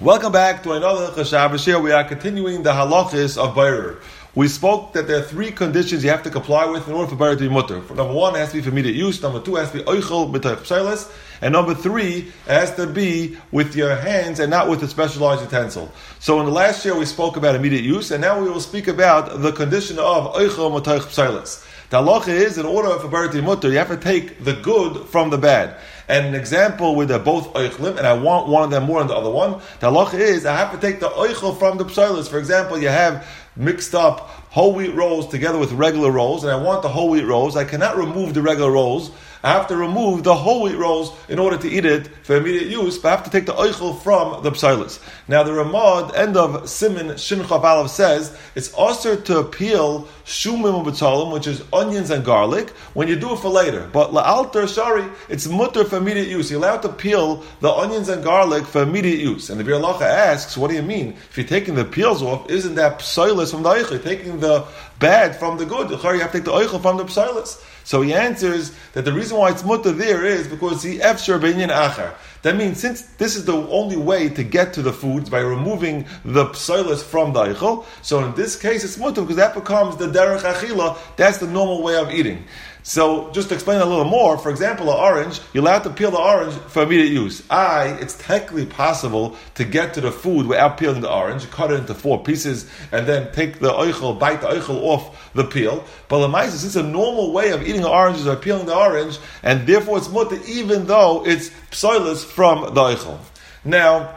Welcome back to another Chashav. We are continuing the halachis of bayur. We spoke that there are three conditions you have to comply with in order for bayur to be mutter. Number one, it has to be for immediate use. Number two, it has to be oichel M'taych psilus. And number three, it has to be with your hands and not with a specialized utensil. So in the last year, we spoke about immediate use, and now we will speak about the condition of oichel M'taych psilus. The halacha is, in order for bayur to be mutter, you have to take the good from the bad. And an example with both oichlim, and I want one of them more than the other one. The halacha is, I have to take the oichel from the psilus. For example, you have mixed up whole wheat rolls together with regular rolls, and I want the whole wheat rolls. I cannot remove the regular rolls. I have to remove the whole wheat rolls in order to eat it for immediate use, but I have to take the oichel from the psilus. Now the Ramad, end of Simen Shin Chavalav, says it's also to peel shumimu b'tzalim, which is onions and garlic, when you do it for later. But l'alter shari, it's mutter for immediate use. You're allowed to peel the onions and garlic for immediate use. And the Birlacha asks, what do you mean? If you're taking the peels off, isn't that psilus from the oichel? You're taking the bad from the good. You have to take the oichel from the psilus. So he answers that the reason why it's mutter there is because the efshar benyan acher. That means since this is the only way to get to the foods by removing the psilus from the oichel, so in this case it's mutter because that becomes the derech achila. That's the normal way of eating. So just to explain a little more, for example, an orange, you're allowed to peel the orange for immediate use. It's technically possible to get to the food without peeling the orange, cut it into four pieces, and then take the oichel, bite the oichel off the peel. But meizis, it's a normal way of eating the oranges or peeling the orange, and therefore it's mutter even though it's psilus from the oichel. Now,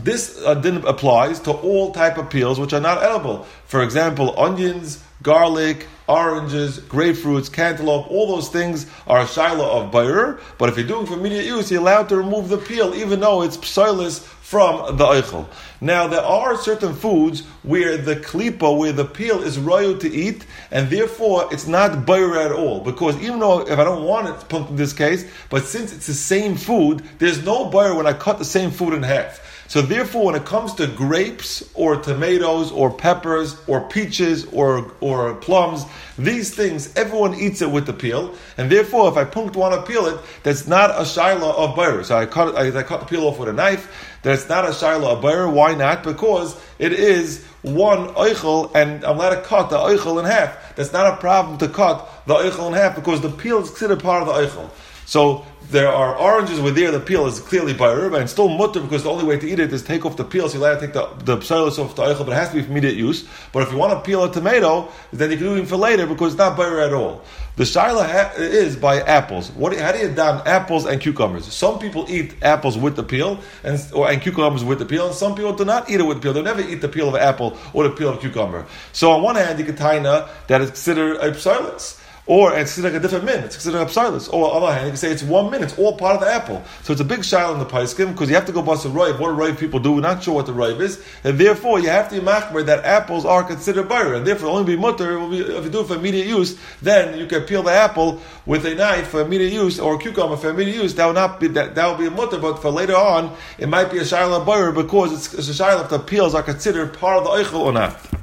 this din applies to all type of peels which are not edible. For example, onions, garlic, oranges, grapefruits, cantaloupe, all those things are shaila of bayer. But if you're doing for immediate use, you're allowed to remove the peel, even though it's psilus from the oichel. Now, there are certain foods where the klipa, where the peel is royal to eat, and therefore it's not bayer at all. Because even though if I don't want it in this case, but since it's the same food, there's no bayer when I cut the same food in half. So therefore, when it comes to grapes or tomatoes or peppers or peaches or plums, these things, everyone eats it with the peel. And therefore, if I want to peel it, that's not a shaila of bayer. So I cut the peel off with a knife. That's not a shaila of bayer. Why not? Because it is one oichel, and I'm allowed to cut the oichel in half. That's not a problem to cut the oichel in half because the peel is considered part of the oichel. So there are oranges with there, the peel is clearly bayur, and still mutter because the only way to eat it is take off the peel, so you're allowed to take the psilus off the oichel, but it has to be for immediate use. But if you want to peel a tomato, then you can do it for later because it's not bayur at all. The shaila is by apples. How do you don apples and cucumbers? Some people eat apples with the peel and cucumbers with the peel, and some people do not eat it with the peel. They'll never eat the peel of an apple or the peel of a cucumber. So on one hand, the katina, that is considered a psilus. Or it's considered like a different min. It's considered a psilus. Or on the other hand, you can say it's 1 min. It's all part of the apple. So it's a big shaila in the paiskim because you have to go bust a rave. What a rave people do, we're not sure what the rave is. And therefore, you have to be machmir that apples are considered bayur. And therefore, only be mutter if you do it for immediate use. Then you can peel the apple with a knife for immediate use or a cucumber for immediate use. That will be a mutter. But for later on, it might be a shaila bayur because it's a shaila if the peels are considered part of the oichel or not.